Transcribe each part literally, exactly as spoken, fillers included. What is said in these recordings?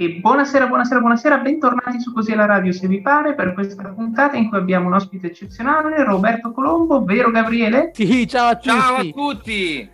E buonasera, buonasera, buonasera, bentornati su Così è la radio (se vi pare) per questa puntata in cui abbiamo un ospite eccezionale, Roberto Colombo, vero Gabriele? Sì, ciao a tutti! Ciao a tutti!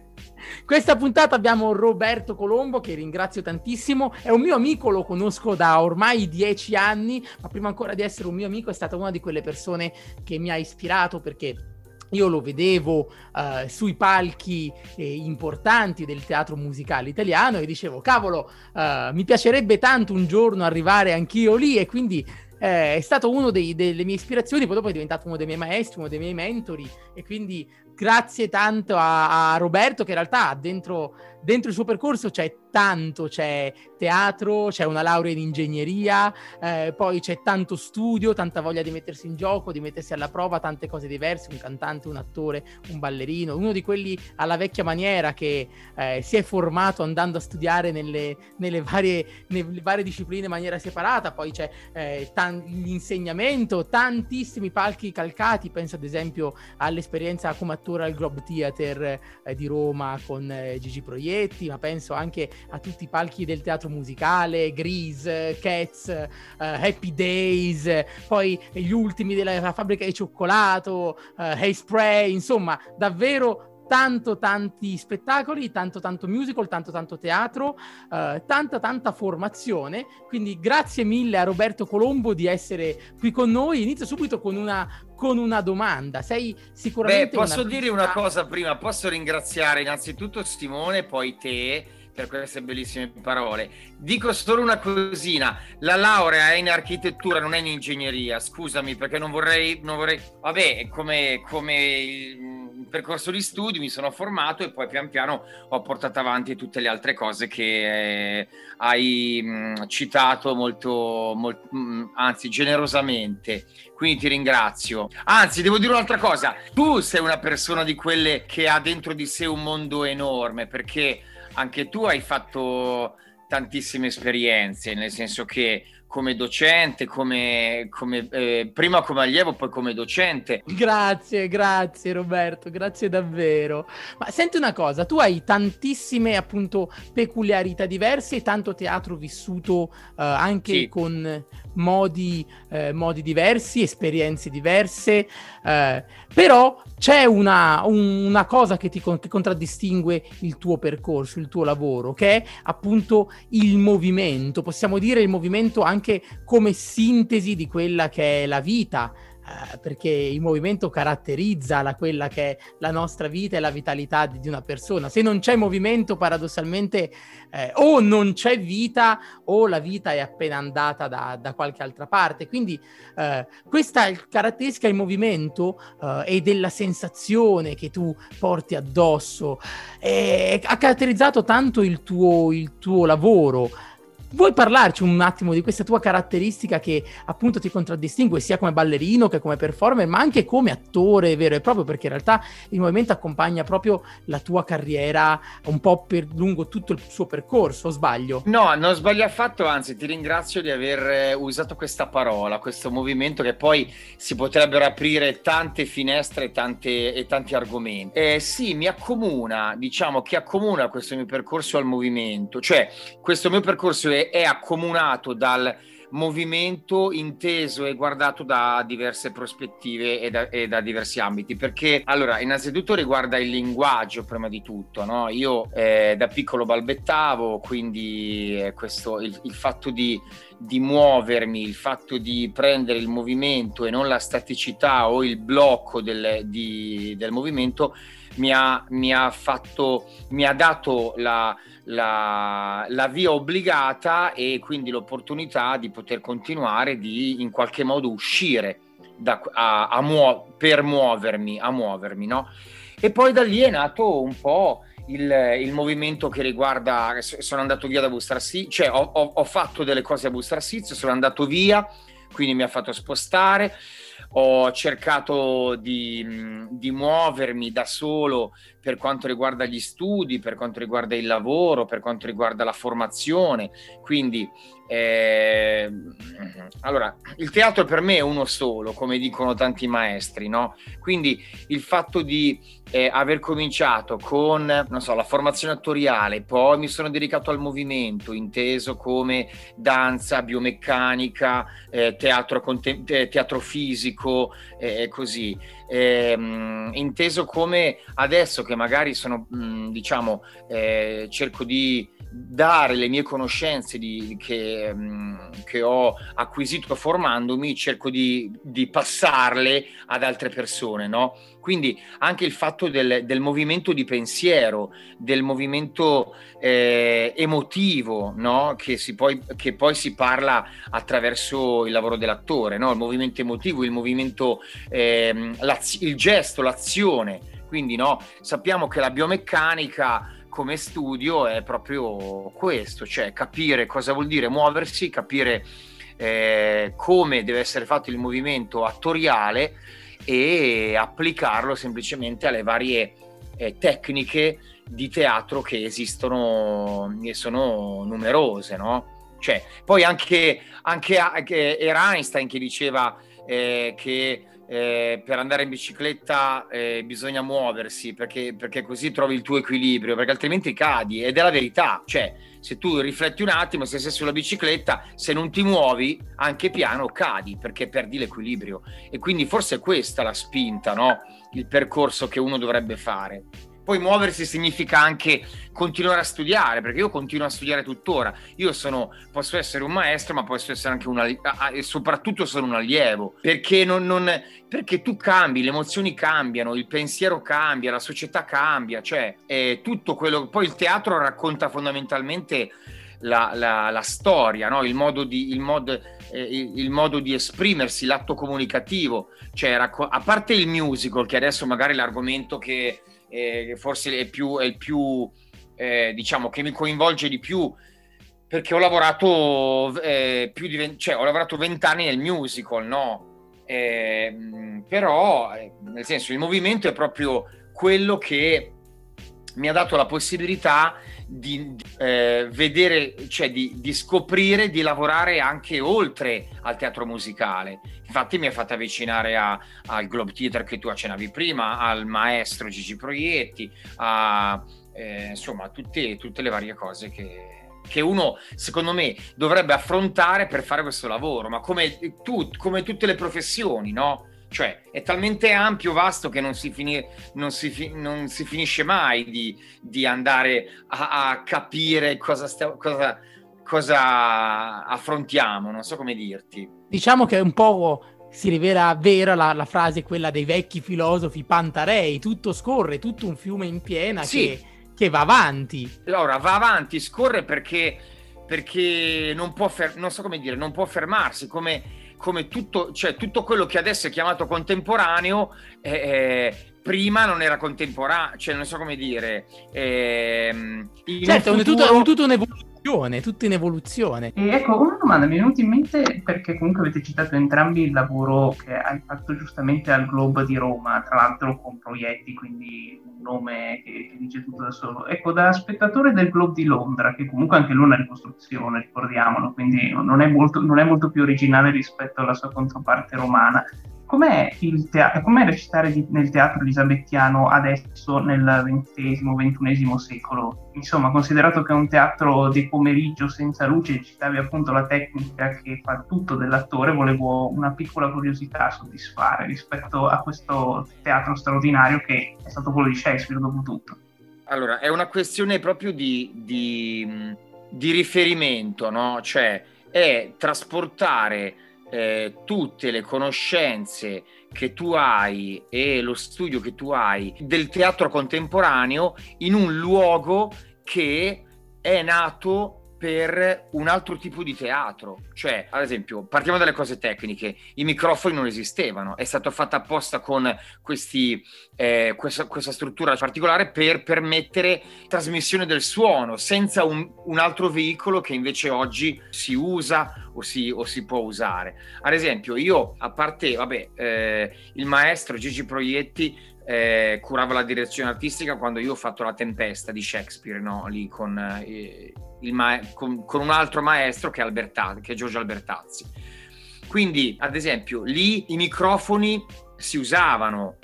Questa puntata abbiamo Roberto Colombo, che ringrazio tantissimo, è un mio amico, lo conosco da ormai dieci anni, ma prima ancora di essere un mio amico è stata una di quelle persone che mi ha ispirato, perché io lo vedevo uh, sui palchi eh, importanti del teatro musicale italiano e dicevo, cavolo, uh, mi piacerebbe tanto un giorno arrivare anch'io lì, e quindi eh, è stato uno dei, delle mie ispirazioni, poi dopo è diventato uno dei miei maestri, uno dei miei mentori, e quindi grazie tanto a, a Roberto, che in realtà dentro, dentro il suo percorso c'è tanto, c'è teatro, c'è una laurea in ingegneria, eh, poi c'è tanto studio, tanta voglia di mettersi in gioco, di mettersi alla prova, tante cose diverse, un cantante, un attore, un ballerino, uno di quelli alla vecchia maniera che eh, si è formato andando a studiare nelle, nelle, varie, nelle varie discipline in maniera separata, poi c'è eh, tan- l'insegnamento, tantissimi palchi calcati, penso ad esempio all'esperienza come al Globe Theatre eh, di Roma con eh, Gigi Proietti, ma penso anche a tutti i palchi del teatro musicale, Grease, Cats, eh, Happy Days, eh, poi gli ultimi della, della fabbrica di cioccolato, eh, Hair Spray, insomma davvero tanto tanti spettacoli, tanto tanto musical, tanto tanto teatro, eh, tanta tanta formazione, quindi grazie mille a Roberto Colombo di essere qui con noi. Inizio subito con una con una domanda. Sei sicuramente... Beh, posso una... dire una cosa prima, posso ringraziare innanzitutto Simone, poi te, per queste bellissime parole. Dico solo una cosina, la laurea è in architettura, non è in ingegneria, scusami, perché non vorrei, non vorrei... vabbè, come, come il percorso di studi mi sono formato e poi pian piano ho portato avanti tutte le altre cose che eh, hai mh, citato molto, molto mh, anzi generosamente, quindi ti ringrazio. Anzi, devo dire un'altra cosa, tu sei una persona di quelle che ha dentro di sé un mondo enorme, perché anche tu hai fatto tantissime esperienze, nel senso che come docente, come, come eh, prima come allievo, poi come docente. Grazie, grazie Roberto, grazie davvero. Ma senti una cosa, tu hai tantissime appunto peculiarità diverse e tanto teatro vissuto eh, anche sì, con modi, eh, modi diversi, esperienze diverse, eh, però c'è una, un, una cosa che ti con, che contraddistingue il tuo percorso, il tuo lavoro, che è appunto il movimento, possiamo dire il movimento anche come sintesi di quella che è la vita, eh, perché il movimento caratterizza la, quella che è la nostra vita e la vitalità di, di una persona. Se non c'è movimento, paradossalmente eh, o non c'è vita o la vita è appena andata da, da qualche altra parte, quindi eh, questa caratteristica del movimento eh, e della sensazione che tu porti addosso eh, ha caratterizzato tanto il tuo, il tuo lavoro. Vuoi parlarci un attimo di questa tua caratteristica che appunto ti contraddistingue sia come ballerino che come performer, ma anche come attore vero e proprio, perché in realtà il movimento accompagna proprio la tua carriera un po' per lungo tutto il suo percorso, o sbaglio? No, non sbaglio affatto, anzi ti ringrazio di aver usato questa parola, questo movimento, che poi si potrebbero aprire tante finestre tante, e tanti argomenti. Eh, sì, mi accomuna, diciamo che accomuna questo mio percorso al movimento, cioè questo mio percorso è è accomunato dal movimento inteso e guardato da diverse prospettive e da, e da diversi ambiti, perché allora innanzitutto riguarda il linguaggio prima di tutto, no? Io eh, da piccolo balbettavo, quindi eh, questo, il, il fatto di, di muovermi, il fatto di prendere il movimento e non la staticità o il blocco del, di, del movimento mi ha, mi ha fatto, mi ha dato la La, la via obbligata e quindi l'opportunità di poter continuare, di in qualche modo uscire da, a, a muo- per muovermi, a muovermi, no? E poi da lì è nato un po' il, il movimento che riguarda, sono andato via da Bustarsizio, cioè ho, ho, ho fatto delle cose a Bustarsizio, sono andato via, quindi mi ha fatto spostare, ho cercato di, di muovermi da solo per quanto riguarda gli studi, per quanto riguarda il lavoro, per quanto riguarda la formazione, quindi Eh, allora, il teatro per me è uno solo, come dicono tanti maestri, no? Quindi il fatto di eh, aver cominciato con, non so, la formazione attoriale, poi mi sono dedicato al movimento, inteso come danza, biomeccanica, eh, teatro, contem- teatro fisico e eh, così, eh, inteso come adesso che magari sono, mh, diciamo, eh, cerco di dare le mie conoscenze di, che, che ho acquisito formandomi, cerco di, di passarle ad altre persone, no? Quindi anche il fatto del, del movimento di pensiero, del movimento eh, emotivo, no? Che, si poi, che poi si parla attraverso il lavoro dell'attore, no? Il movimento emotivo, il movimento, eh, il gesto, l'azione. Quindi, no? Sappiamo che la biomeccanica come studio è proprio questo, cioè capire cosa vuol dire muoversi, capire eh, come deve essere fatto il movimento attoriale e applicarlo semplicemente alle varie eh, tecniche di teatro che esistono e sono numerose, no? Cioè, poi anche, anche, anche era Einstein che diceva eh, che Eh, per andare in bicicletta eh, bisogna muoversi perché, perché così trovi il tuo equilibrio, perché altrimenti cadi, ed è la verità. Cioè, se tu rifletti un attimo, se sei sulla bicicletta, se non ti muovi anche piano cadi perché perdi l'equilibrio, e quindi forse è questa la spinta, no? Il percorso che uno dovrebbe fare. Poi muoversi significa anche continuare a studiare, perché io continuo a studiare tuttora. Io sono, posso essere un maestro, ma posso essere anche un allievo, e soprattutto sono un allievo, perché, non, non, perché tu cambi, le emozioni cambiano, il pensiero cambia, la società cambia, cioè è tutto quello. Poi il teatro racconta fondamentalmente la, la, la storia, no? Il modo di... Il mod, il modo di esprimersi, l'atto comunicativo, cioè racco- a parte il musical, che adesso magari è l'argomento che eh, forse è più, è il più eh, diciamo che mi coinvolge di più, perché ho lavorato eh, più di vent- cioè ho lavorato vent'anni nel musical, no? Eh, però nel senso il movimento è proprio quello che mi ha dato la possibilità di eh, vedere, cioè di, di scoprire, di lavorare anche oltre al teatro musicale. Infatti mi ha fatto avvicinare a, al Globe Theatre che tu accennavi prima, al maestro Gigi Proietti, a eh, insomma tutte, tutte le varie cose che, che uno secondo me dovrebbe affrontare per fare questo lavoro, ma come, tu, come tutte le professioni, no? Cioè è talmente ampio, vasto, che non si, fini, non si, fi, non si finisce mai di, di andare a, a capire cosa, stia, cosa, cosa affrontiamo, non so come dirti. Diciamo che un po' si rivela vera la, la frase, quella dei vecchi filosofi pantarei, tutto scorre, tutto un fiume in piena, sì, che, che va avanti. Allora va avanti, scorre perché, perché non può, fer- non so come dire, non può fermarsi, come... come tutto, cioè tutto quello che adesso è chiamato contemporaneo, eh, eh, prima non era contemporaneo, cioè non so come dire. Eh, certo, è futuro... tutta un'evoluzione, tutto in evoluzione. E ecco, una domanda mi è venuta in mente, perché comunque avete citato entrambi il lavoro che hai fatto giustamente al Globe di Roma, tra l'altro con Proietti, quindi un nome che, che dice tutto da solo. Ecco, da spettatore del Globe di Londra, che comunque anche lui è una ricostruzione, ricordiamolo, quindi non è molto, non è molto più originale rispetto alla sua controparte romana. Com'è il teatro, com'è recitare di, nel teatro elisabettiano adesso nel ventesimo ventunesimo secolo? Insomma, considerato che è un teatro di pomeriggio senza luce, citavi appunto la tecnica che fa tutto dell'attore, volevo una piccola curiosità soddisfare rispetto a questo teatro straordinario che è stato quello di Shakespeare dopo tutto. Allora, è una questione proprio di, di, di riferimento, no? Cioè, è trasportare Eh, tutte le conoscenze che tu hai e lo studio che tu hai del teatro contemporaneo in un luogo che è nato per un altro tipo di teatro. Cioè, ad esempio, partiamo dalle cose tecniche, i microfoni non esistevano, è stato fatto apposta con questi eh, questa, questa struttura particolare per permettere trasmissione del suono senza un, un altro veicolo che invece oggi si usa o si, o si può usare. Ad esempio, io, a parte vabbè, eh, il maestro Gigi Proietti eh, curava la direzione artistica quando io ho fatto La Tempesta di Shakespeare, no? Lì con eh, il ma- con, con un altro maestro che è, Albertazzi, che è Giorgio Albertazzi. Quindi, ad esempio, lì i microfoni si usavano,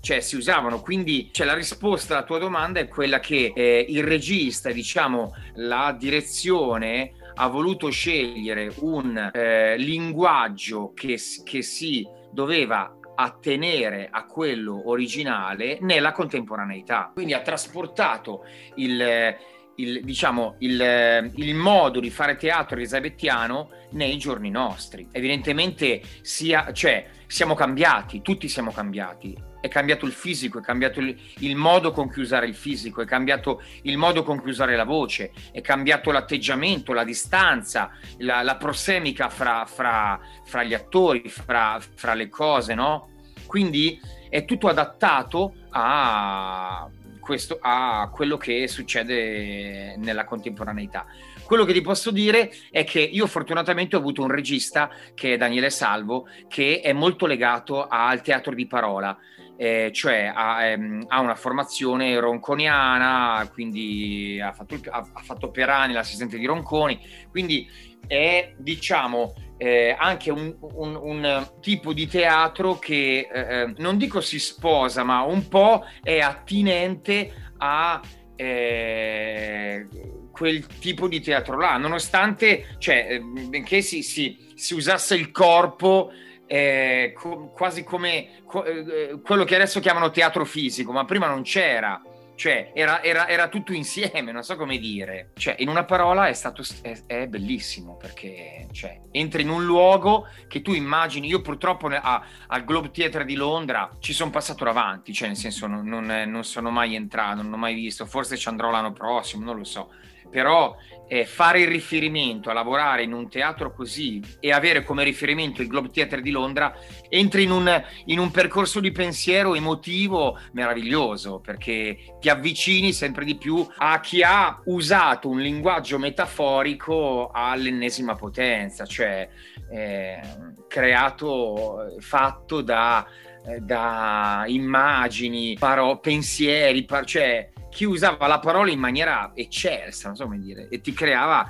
cioè si usavano, quindi cioè, la risposta alla tua domanda è quella che eh, il regista, diciamo, la direzione ha voluto scegliere un eh, linguaggio che, che si doveva attenere a quello originale nella contemporaneità. Quindi ha trasportato il, il, diciamo, il, il modo di fare teatro elisabettiano nei giorni nostri. Evidentemente sia, cioè, siamo cambiati, tutti siamo cambiati. È cambiato il fisico, è cambiato il, il modo con cui usare il fisico, è cambiato il modo con cui usare la voce, è cambiato l'atteggiamento, la distanza, la, la prossemica fra, fra, fra gli attori, fra, fra le cose, no? Quindi è tutto adattato a questo, a quello che succede nella contemporaneità. Quello che ti posso dire è che io fortunatamente ho avuto un regista che è Daniele Salvo, che è molto legato al teatro di parola. Eh, cioè ha, ehm, ha una formazione ronconiana, quindi ha fatto, ha, ha fatto per anni l'assistente di Ronconi, quindi è, diciamo, eh, anche un, un, un tipo di teatro che eh, non dico si sposa, ma un po' è attinente a eh, quel tipo di teatro là, nonostante, cioè, benché si, si, si usasse il corpo Eh, co- quasi come co- eh, quello che adesso chiamano teatro fisico, ma prima non c'era, cioè era, era, era tutto insieme, non so come dire, cioè in una parola è stato è, è bellissimo, perché cioè, entri in un luogo che tu immagini. Io purtroppo a, al Globe Theatre di Londra ci sono passato davanti, cioè nel senso non, non, non sono mai entrato, non ho mai visto, forse ci andrò l'anno prossimo, non lo so, però eh, fare il riferimento a lavorare in un teatro così e avere come riferimento il Globe Theatre di Londra, entri in un, in un percorso di pensiero emotivo meraviglioso, perché ti avvicini sempre di più a chi ha usato un linguaggio metaforico all'ennesima potenza, cioè eh, creato, fatto da, eh, da immagini, paro- pensieri, par- cioè chi usava la parola in maniera eccelsa, non so come dire, e ti creava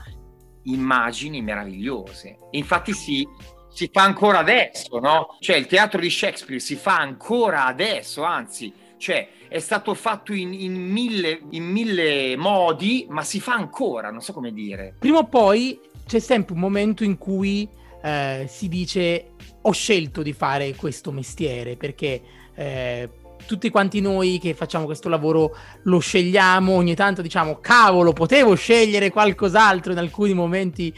immagini meravigliose. E infatti si, si fa ancora adesso, no? Cioè il teatro di Shakespeare si fa ancora adesso, anzi, cioè è stato fatto in, in, mille, in mille modi, ma si fa ancora, non so come dire. Prima o poi c'è sempre un momento in cui eh, si dice ho scelto di fare questo mestiere, perché... Eh, tutti quanti noi che facciamo questo lavoro lo scegliamo, ogni tanto diciamo cavolo, potevo scegliere qualcos'altro in alcuni momenti,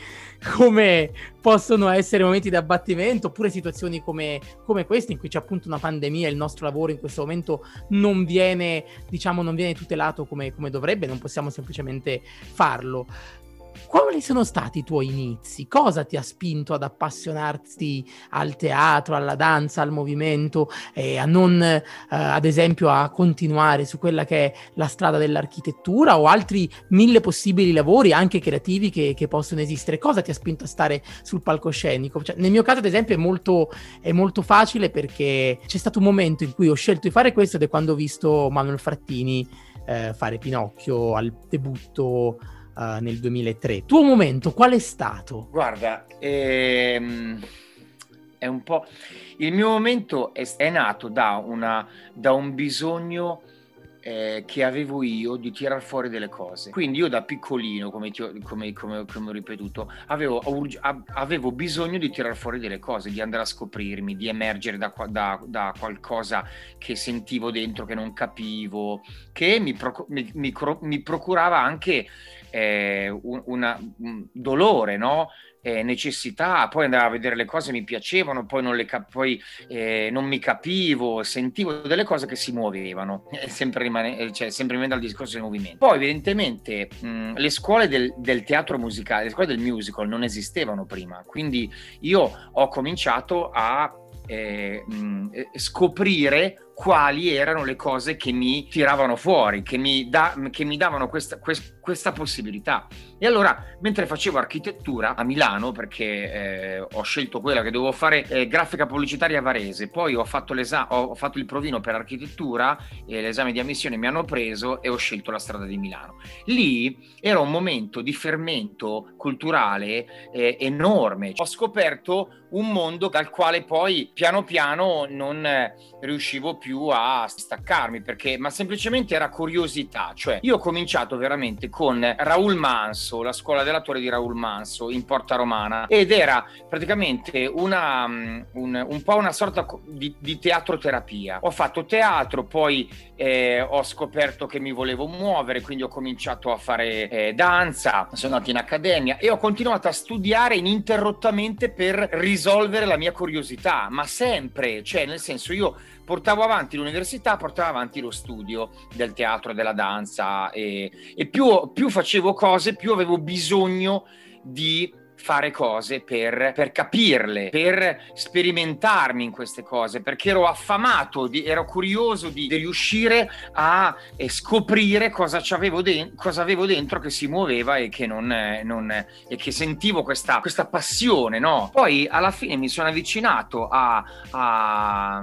come possono essere momenti di abbattimento oppure situazioni come, come queste in cui c'è appunto una pandemia e il nostro lavoro in questo momento non viene, diciamo, non viene tutelato come, come dovrebbe, non possiamo semplicemente farlo. Quali sono stati i tuoi inizi? Cosa ti ha spinto ad appassionarti al teatro, alla danza, al movimento e a non, eh, ad esempio, a continuare su quella che è la strada dell'architettura o altri mille possibili lavori anche creativi che, che possono esistere? Cosa ti ha spinto a stare sul palcoscenico? Cioè, nel mio caso, ad esempio, è molto, è molto facile, perché c'è stato un momento in cui ho scelto di fare questo ed è quando ho visto Manuel Frattini eh, fare Pinocchio al debutto Uh, nel duemilatré. Tuo momento qual è stato? Guarda, ehm, è un po'... Il mio momento è, è nato da, una, da un bisogno eh, che avevo io di tirar fuori delle cose. Quindi io da piccolino, come, ti ho, come, come, come ho ripetuto, avevo, avevo bisogno di tirar fuori delle cose, di andare a scoprirmi, di emergere da, da, da qualcosa che sentivo dentro, che non capivo, che mi, proc- mi, mi, mi procurava anche... Eh, un, una, un dolore, no? Eh, necessità, poi andavo a vedere le cose, mi piacevano, poi non, le cap- poi, eh, non mi capivo, sentivo delle cose che si muovevano, eh, sempre rimane, cioè, sempre rimane dal discorso del movimento. Poi evidentemente mh, le scuole del, del teatro musicale, le scuole del musical non esistevano prima, quindi io ho cominciato a eh, mh, scoprire quali erano le cose che mi tiravano fuori, che mi, da, che mi davano questa, quest, questa possibilità. E allora, mentre facevo architettura a Milano, perché eh, ho scelto quella che dovevo fare, eh, grafica pubblicitaria a Varese, poi ho fatto, l'esa- ho fatto il provino per architettura, eh, l'esame di ammissione mi hanno preso e ho scelto la strada di Milano. Lì era un momento di fermento culturale eh, enorme. Ho scoperto un mondo dal quale poi piano piano non eh, riuscivo più a staccarmi, perché ma semplicemente era curiosità. Cioè, io ho cominciato veramente con Raul Manso, la scuola dell'attore di Raul Manso in Porta Romana, ed era praticamente una un, un po' una sorta di, di teatro terapia. Ho fatto teatro, poi eh, ho scoperto che mi volevo muovere, quindi ho cominciato a fare eh, danza, sono andato in accademia e ho continuato a studiare ininterrottamente per risolvere risolvere la mia curiosità, ma sempre, cioè nel senso, io portavo avanti l'università, portavo avanti lo studio del teatro, della danza, e, e più, più facevo cose, più avevo bisogno di fare cose per, per capirle, per sperimentarmi in queste cose, perché ero affamato, di, ero curioso di, di riuscire a eh, scoprire cosa, c'avevo de- cosa avevo dentro che si muoveva e che, non, eh, non, eh, e che sentivo questa, questa passione, no? Poi alla fine mi sono avvicinato a, a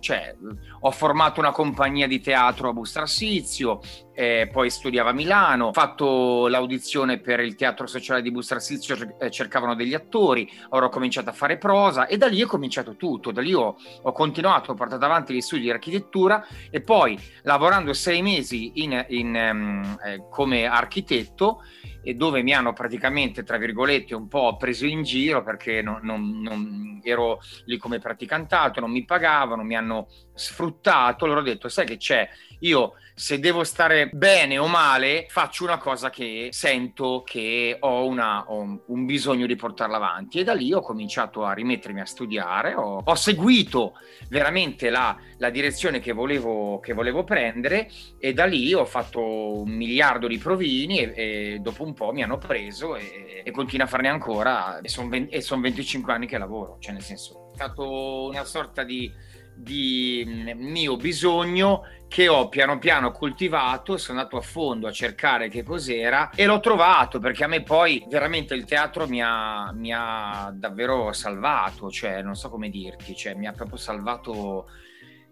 cioè, ho formato una compagnia di teatro a Bustrarsizio, eh, poi studiavo a Milano, ho fatto l'audizione per il teatro sociale di Bustrarsizio, eh, cercavano degli attori, ora ho cominciato a fare prosa e da lì è cominciato tutto, da lì ho, ho continuato, ho portato avanti gli studi di architettura e poi lavorando sei mesi in, in, um, eh, come architetto, e dove mi hanno praticamente, tra virgolette, un po' preso in giro perché non, non, non ero lì come praticantato, non mi pagavano, mi hanno sfruttato, allora ho detto, sai che c'è, io se devo stare bene o male faccio una cosa che sento che ho, una, ho un bisogno di portarla avanti, e da lì ho cominciato a rimettermi a studiare, ho, ho seguito veramente la, la direzione che volevo, che volevo prendere, e da lì ho fatto un miliardo di provini e, e dopo un po' mi hanno preso e, e continuo a farne ancora e sono son venticinque anni che lavoro, cioè nel senso è stato una sorta di, di mio bisogno che ho piano piano coltivato, sono andato a fondo a cercare che cos'era e l'ho trovato, perché a me poi veramente il teatro mi ha, mi ha davvero salvato, cioè non so come dirti, cioè mi ha proprio salvato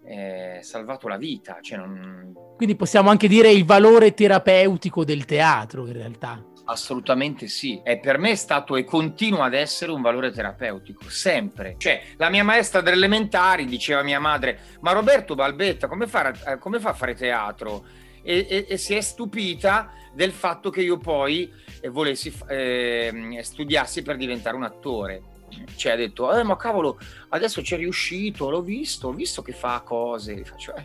Eh, salvato la vita, cioè non... Quindi possiamo anche dire il valore terapeutico del teatro, in realtà. Assolutamente sì, e per me è stato e continua ad essere un valore terapeutico sempre, cioè la mia maestra delle elementari diceva a mia madre, ma Roberto Balbetta come fa, come fa a fare teatro? E, e, e si è stupita del fatto che io poi volessi eh, studiassi per diventare un attore. Cioè ha detto, eh, ma cavolo, adesso c'è riuscito, l'ho visto, ho visto che fa cose, cioè,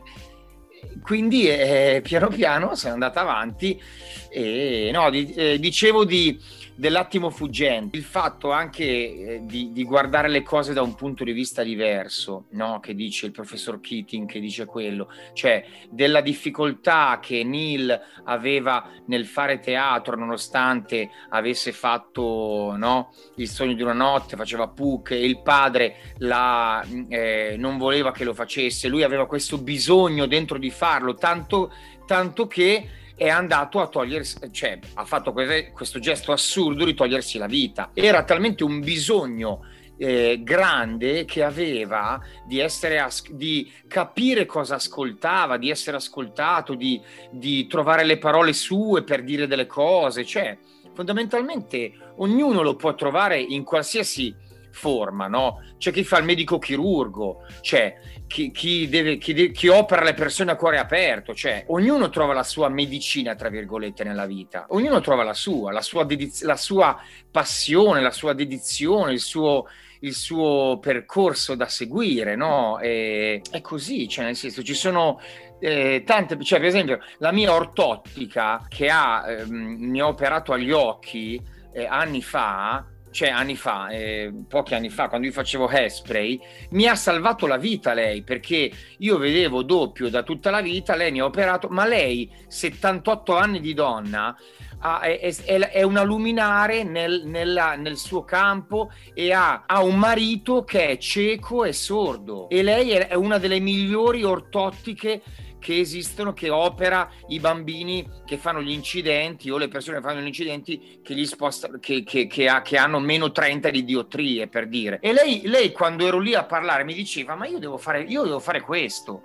quindi eh, piano piano sono andata avanti e no, di, eh, dicevo di, dell'attimo fuggente, il fatto anche eh, di, di guardare le cose da un punto di vista diverso, no? Che dice il professor Keating, che dice quello, cioè della difficoltà che Neil aveva nel fare teatro nonostante avesse fatto, no? Il sogno di una notte, faceva Puck e il padre la, eh, non voleva che lo facesse, lui aveva questo bisogno dentro di farlo, tanto, tanto che è andato a togliersi, cioè ha fatto que- questo gesto assurdo di togliersi la vita. Era talmente un bisogno eh, grande che aveva di essere, as- di capire cosa ascoltava, di essere ascoltato, di, di trovare le parole sue per dire delle cose. Cioè, fondamentalmente ognuno lo può trovare in qualsiasi forma, no? C'è chi fa il medico chirurgo, c'è chi, chi, deve, chi, de- chi opera le persone a cuore aperto, cioè ognuno trova la sua medicina, tra virgolette, nella vita, ognuno trova la sua, la sua, dediz- la sua passione, la sua dedizione, il suo, il suo percorso da seguire, no? E, è così, cioè nel senso ci sono eh, tante, cioè per esempio la mia ortottica che ha, eh, mi ha operato agli occhi eh, anni fa, cioè anni fa, eh, pochi anni fa, quando io facevo Hair Spray, mi ha salvato la vita lei, perché io vedevo doppio da tutta la vita, lei mi ha operato, ma lei, settantotto anni di donna, ha, è, è, è una luminare nel, nella, nel suo campo, e ha, ha un marito che è cieco e sordo, e lei è, è una delle migliori ortottiche che esistono, che opera i bambini che fanno gli incidenti o le persone che fanno gli incidenti che, gli sposta, che, che, che, ha, che hanno meno trenta di diottrie, per dire. E lei, lei quando ero lì a parlare mi diceva: ma io devo fare, io devo fare questo,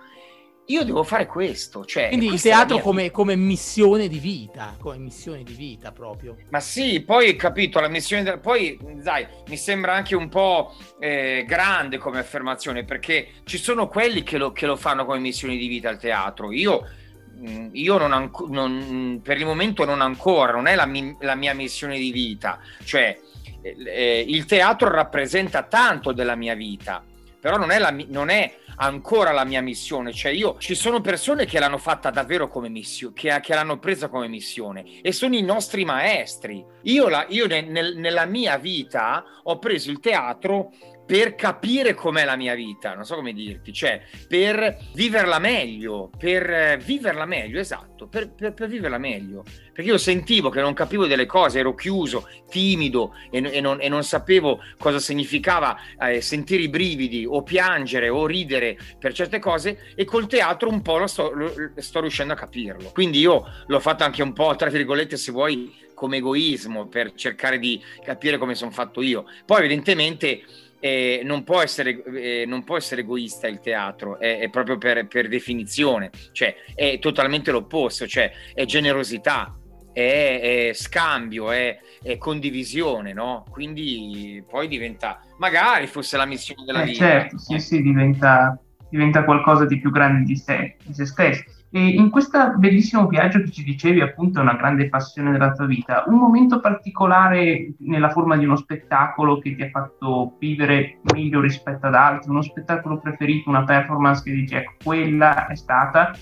io devo fare questo. Cioè, quindi il teatro come, come missione di vita, come missione di vita proprio. Ma sì, poi hai capito la missione, poi dai, mi sembra anche un po' eh, grande come affermazione, perché ci sono quelli che lo, che lo fanno come missione di vita al teatro. Io, io non, anco, non per il momento non ancora, non è la, mi, la mia missione di vita. Cioè eh, il teatro rappresenta tanto della mia vita, però non è, la, non è ancora la mia missione. Cioè io, ci sono persone che l'hanno fatta davvero come missione, che, che l'hanno presa come missione, e sono i nostri maestri. Io, la, io ne, nel, nella mia vita ho preso il teatro per capire com'è la mia vita, non so come dirti, cioè per viverla meglio, per viverla meglio, esatto, per, per, per viverla meglio. Perché io sentivo che non capivo delle cose, ero chiuso, timido, e, e, non, e non sapevo cosa significava eh, sentire i brividi, o piangere, o ridere per certe cose, e col teatro un po' lo sto, lo, sto riuscendo a capirlo. Quindi io l'ho fatto anche un po', tra virgolette, se vuoi, come egoismo, per cercare di capire come sono fatto io. Poi evidentemente... Eh, non, può essere, eh, non può essere egoista il teatro, è, è proprio per, per definizione, cioè è totalmente l'opposto, cioè è generosità, è, è scambio, è, è condivisione, no? Quindi poi diventa, magari fosse la missione della eh, vita. Certo, sì, sì, diventa, diventa qualcosa di più grande di sé, di se stesso. E in questo bellissimo viaggio che ci dicevi, appunto, è una grande passione della tua vita, un momento particolare nella forma di uno spettacolo che ti ha fatto vivere meglio rispetto ad altri, uno spettacolo preferito, una performance che dici, ecco, quella è stata,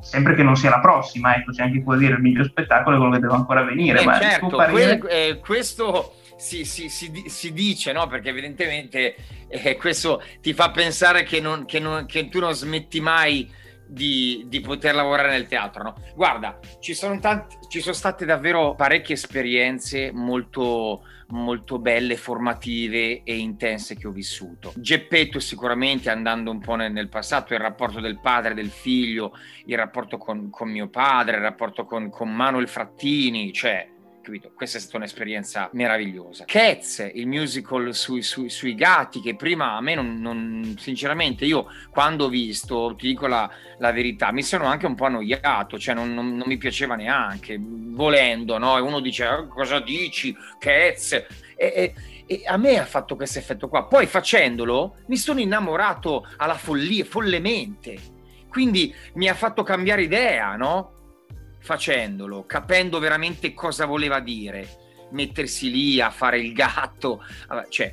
sempre che non sia la prossima, ecco, c'è anche, può dire, il miglior spettacolo è quello che deve ancora venire. Eh, ma certo, parere... quel, eh, questo... Si, si, si, si dice, no? Perché evidentemente eh, questo ti fa pensare che, non, che, non, che tu non smetti mai di, di poter lavorare nel teatro, no? Guarda, ci sono, tanti, ci sono state davvero parecchie esperienze molto, molto belle, formative e intense che ho vissuto. Geppetto sicuramente, andando un po' nel, nel passato, il rapporto del padre e del figlio, il rapporto con, con mio padre, il rapporto con, con Manuel Frattini, cioè... Capito? Questa è stata un'esperienza meravigliosa. Cats, il musical sui, sui, sui gatti, che prima a me non, non sinceramente, io quando ho visto, ti dico la, la verità, mi sono anche un po' annoiato, cioè non, non, non mi piaceva neanche, volendo, no? E uno dice, oh, cosa dici, Cats? E, e, e a me ha fatto questo effetto qua. Poi facendolo mi sono innamorato alla follia, follemente, quindi mi ha fatto cambiare idea, no? Facendolo, capendo veramente cosa voleva dire mettersi lì a fare il gatto, cioè.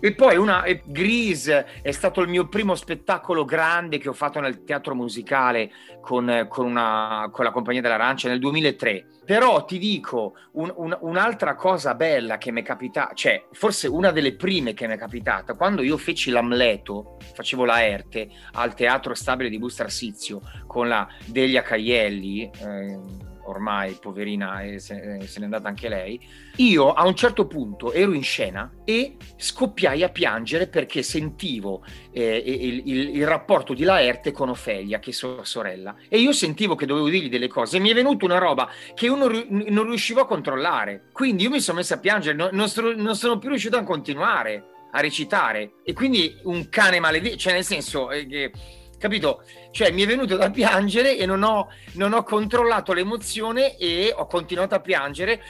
E poi una Grease è stato il mio primo spettacolo grande che ho fatto nel teatro musicale con, con, una, con la Compagnia dell'Arancia nel duemilatré. Però ti dico un, un, un'altra cosa bella che mi è capitata, cioè forse una delle prime che mi è capitata, quando io feci l'Amleto, facevo Laerte al Teatro Stabile di Bustarsizio con la Delia Caielli, eh, ormai poverina eh, se, eh, se n'è andata anche lei. Io a un certo punto ero in scena e scoppiai a piangere perché sentivo eh, il, il, il rapporto di Laerte con Ofelia, che è sua sorella, e io sentivo che dovevo dirgli delle cose, e mi è venuta una roba che io non, non riuscivo a controllare, quindi io mi sono messo a piangere, non, non, sono, non sono più riuscito a continuare a recitare, e quindi un cane maledetto, cioè nel senso eh, che capito? Cioè mi è venuto da piangere e non ho, non ho controllato l'emozione e ho continuato a piangere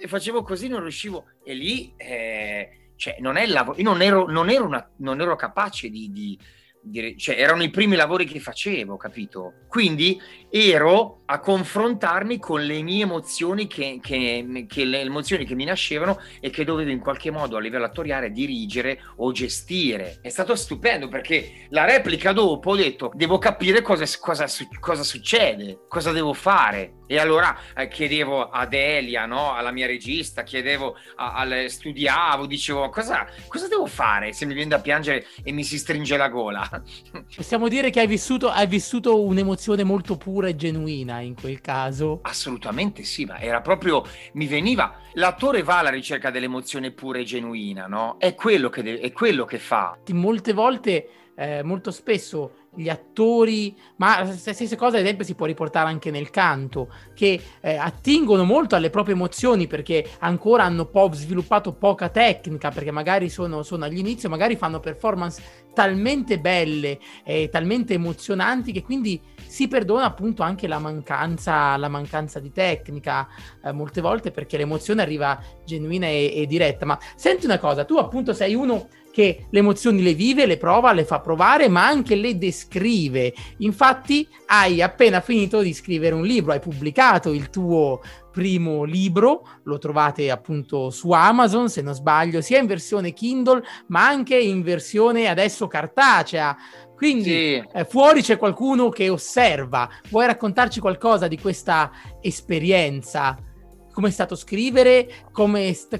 e facevo così, non riuscivo, e lì eh, cioè non è il lavoro, io non ero, non ero, una, non ero capace di, di, di, cioè erano i primi lavori che facevo, capito? Quindi ero a confrontarmi con le mie emozioni che, che, che le emozioni che mi nascevano e che dovevo in qualche modo a livello attoriale dirigere o gestire. È stato stupendo, perché la replica dopo ho detto devo capire cosa, cosa, cosa succede, cosa devo fare. E allora eh, chiedevo a Delia, no? alla mia regista, chiedevo, a, al, studiavo, dicevo cosa, cosa devo fare se mi viene da piangere e mi si stringe la gola. Possiamo dire che hai vissuto, hai vissuto un'emozione molto pura e genuina in quel caso? Assolutamente sì, ma era proprio, mi veniva, l'attore va alla ricerca dell'emozione pura e genuina, no? È quello che, de- è quello che fa. Molte volte, eh, molto spesso... gli attori, ma la stessa cosa ad esempio si può riportare anche nel canto, che eh, attingono molto alle proprie emozioni, perché ancora hanno po- sviluppato poca tecnica, perché magari sono, sono all'inizio, magari fanno performance talmente belle e eh, talmente emozionanti che quindi si perdona appunto anche la mancanza, la mancanza di tecnica eh, molte volte, perché l'emozione arriva genuina e, e diretta. Ma senti una cosa, tu appunto sei uno che le emozioni le vive, le prova, le fa provare, ma anche le descrive. Infatti hai appena finito di scrivere un libro, hai pubblicato il tuo primo libro, lo trovate appunto su Amazon se non sbaglio, sia in versione Kindle ma anche in versione adesso cartacea. Quindi sì. eh, fuori c'è qualcuno che osserva. Vuoi raccontarci qualcosa di questa esperienza? Come è stato scrivere? Come sta-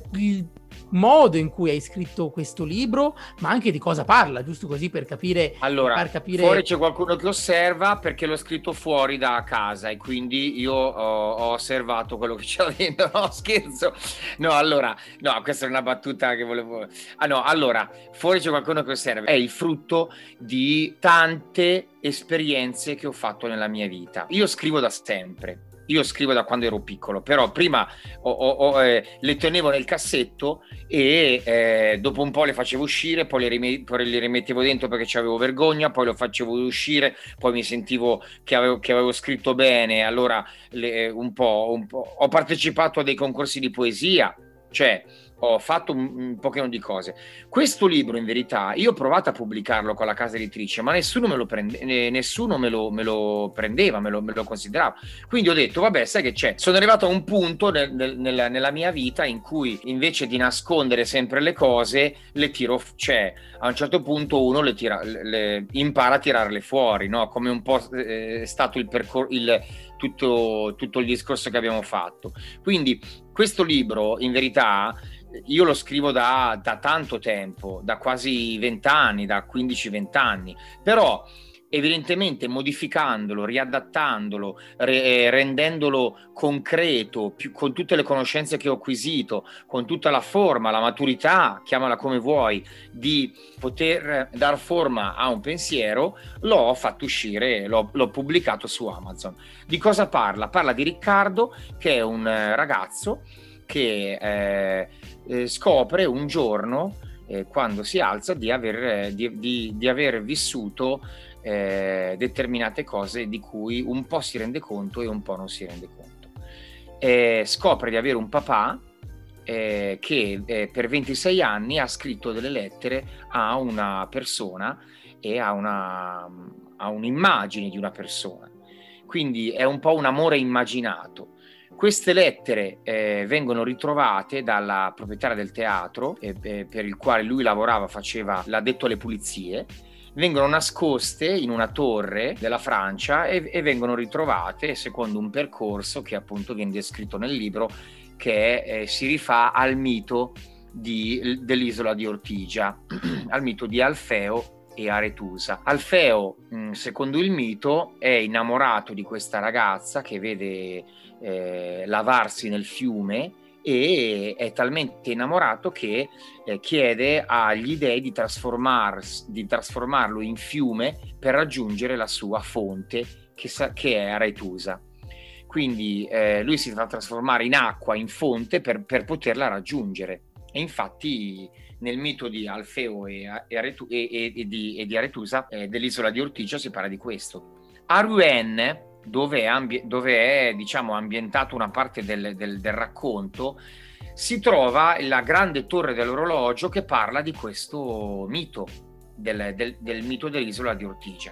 modo in cui hai scritto questo libro, ma anche di cosa parla, giusto così per capire. Allora, per capire... fuori c'è qualcuno che osserva, perché l'ho scritto fuori da casa e quindi io ho, ho osservato quello che c'era dentro. No, scherzo. No, allora, no, questa è una battuta che volevo. Ah no, allora, fuori c'è qualcuno che osserva è il frutto di tante esperienze che ho fatto nella mia vita. Io scrivo da sempre. Io scrivo da quando ero piccolo, però prima ho, ho, ho, eh, le tenevo nel cassetto e eh, dopo un po' le facevo uscire, poi le, rime- poi le rimettevo dentro perché avevo vergogna, poi lo facevo uscire, poi mi sentivo che avevo, che avevo scritto bene, allora le, un, po', un po' ho partecipato a dei concorsi di poesia, cioè ho fatto un, un pochino di cose. Questo libro in verità io ho provato a pubblicarlo con la casa editrice, ma nessuno me lo, prende, nessuno me lo, me lo prendeva, me lo, me lo considerava. Quindi ho detto vabbè, sai che c'è, sono arrivato a un punto nel, nel, nella, nella mia vita in cui invece di nascondere sempre le cose le tiro, cioè a un certo punto uno le tira, le, le, impara a tirarle fuori, no? Come un po' è stato il percorso, il tutto, tutto il discorso che abbiamo fatto. Quindi questo libro in verità io lo scrivo da, da tanto tempo, da quasi vent'anni, da quindici venti anni, però evidentemente modificandolo, riadattandolo, re, rendendolo concreto, più, con tutte le conoscenze che ho acquisito, con tutta la forma, la maturità, chiamala come vuoi, di poter dar forma a un pensiero, l'ho fatto uscire, l'ho, l'ho pubblicato su Amazon. Di cosa parla? Parla di Riccardo, che è un ragazzo che eh, eh, scopre un giorno, eh, quando si alza, di aver, eh, di, di, di aver vissuto eh, determinate cose di cui un po' si rende conto e un po' non si rende conto. Eh, scopre di avere un papà eh, che eh, per ventisei anni ha scritto delle lettere a una persona e a, una, a un'immagine di una persona. Quindi è un po' un amore immaginato. Queste lettere eh, vengono ritrovate dalla proprietaria del teatro eh, per il quale lui lavorava, faceva l'addetto alle pulizie, vengono nascoste in una torre della Francia e, e vengono ritrovate secondo un percorso che appunto viene descritto nel libro, che eh, si rifà al mito di, dell'isola di Ortigia, al mito di Alfeo e Aretusa. Alfeo, secondo il mito, è innamorato di questa ragazza che vede eh, lavarsi nel fiume e è talmente innamorato che eh, chiede agli dei di, trasformars- di trasformarlo in fiume per raggiungere la sua fonte, che, sa- che è Aretusa. Quindi eh, lui si fa trasformare in acqua, in fonte, per, per poterla raggiungere. E infatti nel mito di Alfeo e, e, Aretu- e, e, e, di, e di Aretusa eh, dell'isola di Ortigia si parla di questo. A Rouen, dove è, ambi- dove è diciamo, ambientata una parte del, del, del racconto, si trova la grande torre dell'orologio che parla di questo mito, del, del, del mito dell'isola di Ortigia.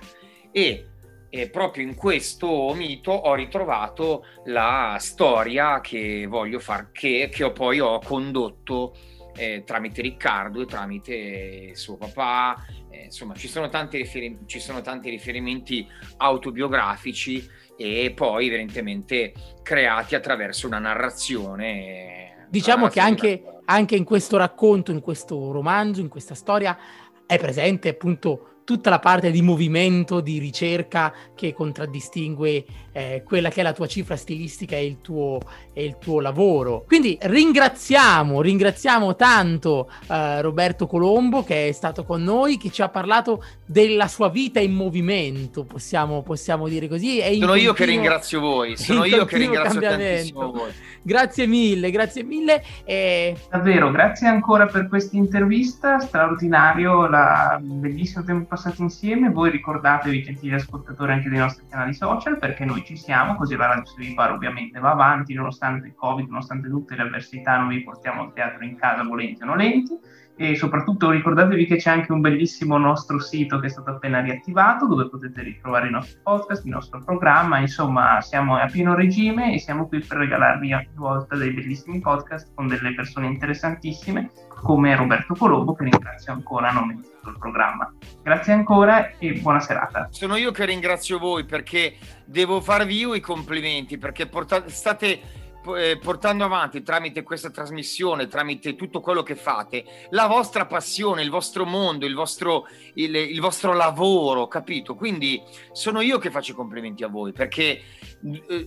E E proprio in questo mito ho ritrovato la storia che voglio far, che, che ho poi ho condotto eh, tramite Riccardo e tramite suo papà. Eh, insomma, ci sono, tanti rifer- ci sono tanti riferimenti autobiografici e poi evidentemente creati attraverso una narrazione. Diciamo una narrazione che anche, anche in questo racconto, in questo romanzo, in questa storia è presente appunto tutta la parte di movimento, di ricerca che contraddistingue eh, quella che è la tua cifra stilistica e il tuo, e il tuo lavoro. Quindi ringraziamo, ringraziamo tanto eh, Roberto Colombo che è stato con noi, che ci ha parlato della sua vita in movimento, possiamo, possiamo dire così. E sono io continuo, che ringrazio voi, sono io che ringrazio tantissimo voi. Grazie mille, grazie mille. E... Davvero, grazie ancora per questa intervista, straordinario, la bellissimo tempo passati insieme. Voi ricordatevi, gentili ascoltatori, anche dei nostri canali social, perché noi ci siamo, così la radio se vi pare ovviamente va avanti, nonostante il Covid, nonostante tutte le avversità, noi vi portiamo al teatro in casa volenti o nolenti, e soprattutto ricordatevi che c'è anche un bellissimo nostro sito che è stato appena riattivato, dove potete ritrovare i nostri podcast, il nostro programma, insomma siamo a pieno regime e siamo qui per regalarvi ogni volta dei bellissimi podcast con delle persone interessantissime come Roberto Colombo, che ringrazio ancora a nome di tutto il programma. Grazie ancora e buona serata. Sono io che ringrazio voi, perché devo farvi io i complimenti, perché portate, state eh, portando avanti tramite questa trasmissione, tramite tutto quello che fate, la vostra passione, il vostro mondo, il vostro, il, il vostro lavoro, capito? Quindi sono io che faccio i complimenti a voi, perché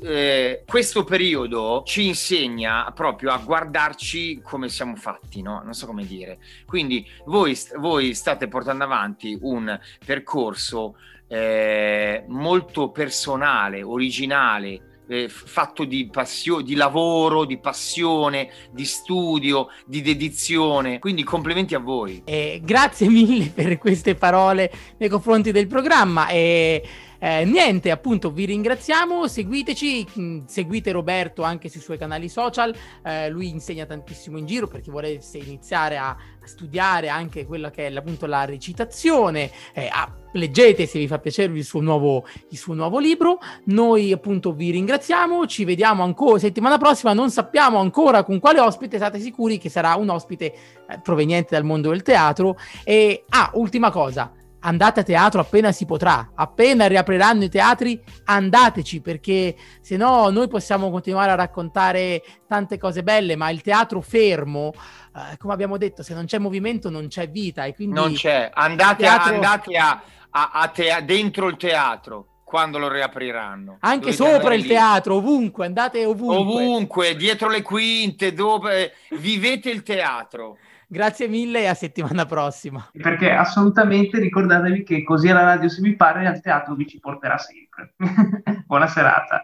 eh, questo periodo ci insegna proprio a guardarci come siamo fatti, no? Non so come dire. Quindi voi, voi state portando avanti un percorso eh, molto personale, originale, Eh, fatto di passio- di lavoro, di passione, di studio, di dedizione. Quindi complimenti a voi. Eh, grazie mille per queste parole nei confronti del programma. E... Eh, niente, appunto vi ringraziamo, seguiteci, seguite Roberto anche sui suoi canali social, eh, lui insegna tantissimo in giro per chi volesse iniziare a, a studiare anche quella che è appunto la recitazione, eh, a, leggete se vi fa piacere il suo, nuovo, il suo nuovo libro. Noi appunto vi ringraziamo, ci vediamo ancora settimana prossima, non sappiamo ancora con quale ospite, state sicuri che sarà un ospite eh, proveniente dal mondo del teatro. E ah, ultima cosa, andate a teatro appena si potrà, appena riapriranno i teatri andateci, perché se no noi possiamo continuare a raccontare tante cose belle, ma il teatro fermo, eh, come abbiamo detto, se non c'è movimento non c'è vita, e quindi non c'è. Andate, teatro... a, andate a, a, a te- dentro il teatro quando lo riapriranno, anche dovete sopra il lì. Teatro, ovunque, andate ovunque, ovunque, dietro le quinte, dove vivete il teatro. Grazie mille e a settimana prossima. Perché assolutamente ricordatevi che Così è la radio se vi pare al teatro vi ci porterà sempre. Buona serata.